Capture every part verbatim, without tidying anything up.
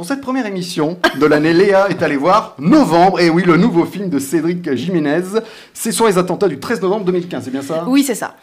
Pour cette première émission de l'année, Léa est allée voir Novembre, et oui, le nouveau film de Cédric Jiménez. C'est sur les attentats du treize novembre deux mille quinze, c'est bien ça? Oui, c'est ça.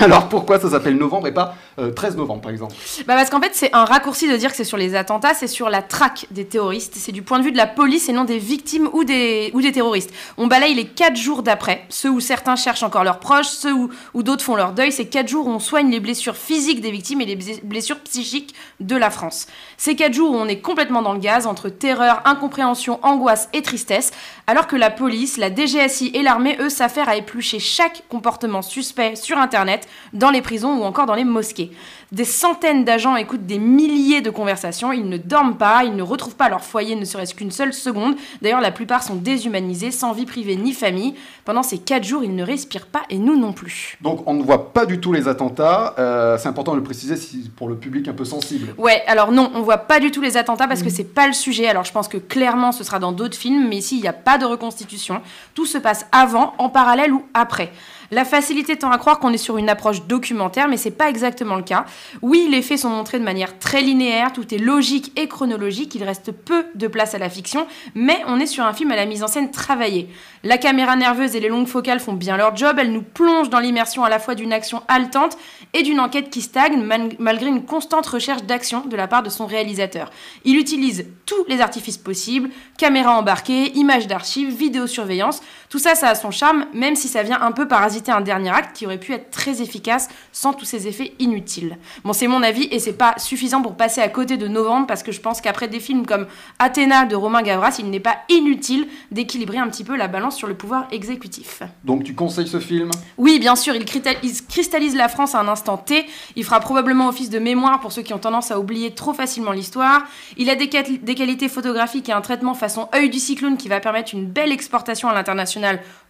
Alors pourquoi ça s'appelle Novembre et pas euh, treize novembre par exemple? Bah parce qu'en fait c'est un raccourci de dire que c'est sur les attentats, c'est sur la traque des terroristes, c'est du point de vue de la police et non des victimes ou des, ou des terroristes. On balaye les quatre jours d'après, ceux où certains cherchent encore leurs proches, ceux où, où d'autres font leur deuil, ces quatre jours où on soigne les blessures physiques des victimes et les blessures psychiques de la France. Ces quatre jours où on est complètement dans le gaz, entre terreur, incompréhension, angoisse et tristesse, alors que la police, la D G S I et l'armée, eux, s'affairent à éplucher chaque comportement suspect sur Internet, dans les prisons ou encore dans les mosquées. Des centaines d'agents écoutent des milliers de conversations, ils ne dorment pas, ils ne retrouvent pas leur foyer, ne serait-ce qu'une seule seconde. D'ailleurs, la plupart sont déshumanisés, sans vie privée ni famille. Pendant ces quatre jours, ils ne respirent pas et nous non plus. Donc on ne voit pas du tout les attentats, euh, c'est important de le préciser si, pour le public un peu sensible. Ouais, alors non, on ne voit pas du tout les attentats parce mmh. que c'est pas le sujet. Alors je pense que clairement ce sera dans d'autres films, mais ici il n'y a pas de reconstitution. Tout se passe avant, en parallèle ou après. La facilité tend à croire qu'on est sur une approche documentaire, mais c'est pas exactement le cas. Oui, les faits sont montrés de manière très linéaire, tout est logique et chronologique, il reste peu de place à la fiction, mais on est sur un film à la mise en scène travaillée. La caméra nerveuse et les longues focales font bien leur job, elles nous plongent dans l'immersion à la fois d'une action haletante et d'une enquête qui stagne, malgré une constante recherche d'action de la part de son réalisateur. Il utilise tous les artifices possibles, caméra embarquée, images d'archives, vidéosurveillance, tout ça, ça a son charme, même si ça vient un peu parasitaire un dernier acte qui aurait pu être très efficace sans tous ces effets inutiles. Bon, c'est mon avis et c'est pas suffisant pour passer à côté de Novembre, parce que je pense qu'après des films comme Athéna de Romain Gavras, il n'est pas inutile d'équilibrer un petit peu la balance sur le pouvoir exécutif. Donc tu conseilles ce film? Oui, bien sûr, il cristallise la France à un instant T, il fera probablement office de mémoire pour ceux qui ont tendance à oublier trop facilement l'histoire, il a des, des qualités photographiques et un traitement façon œil du cyclone qui va permettre une belle exportation à l'international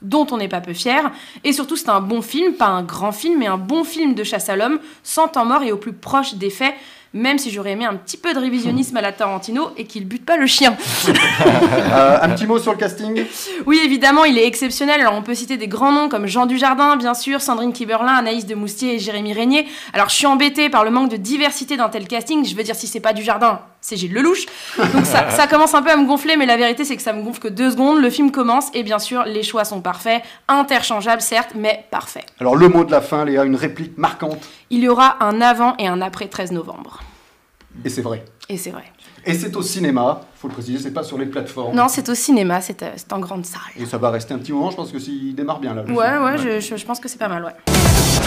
dont on n'est pas peu fier, et surtout c'est un bon film, pas un grand film, mais un bon film de chasse à l'homme, sans temps mort et au plus proche des faits, même si j'aurais aimé un petit peu de révisionnisme à la Tarantino et qu'il bute pas le chien. euh, un petit mot sur le casting? Oui, évidemment, il est exceptionnel. Alors on peut citer des grands noms comme Jean Dujardin, bien sûr, Sandrine Kiberlain, Anaïs de Moustier et Jérémy Régnier. Alors je suis embêtée par le manque de diversité dans tel casting, je veux dire si c'est pas Dujardin, c'est Gilles Lelouch. Donc ça, ça commence un peu à me gonfler, mais la vérité c'est que ça me gonfle que deux secondes. Le film commence et bien sûr les choix sont parfaits, interchangeables certes, mais parfaits. Alors le mot de la fin, Léa, une réplique marquante. Il y aura un avant et un après treize novembre. Et c'est vrai. Et c'est vrai. Et c'est au cinéma, il faut le préciser, c'est pas sur les plateformes. Non, c'est au cinéma, c'est en grande salle. Et ça va rester un petit moment, je pense que s'il démarre bien là. Ouais, ouais, ouais. Je, je, je pense que c'est pas mal, ouais.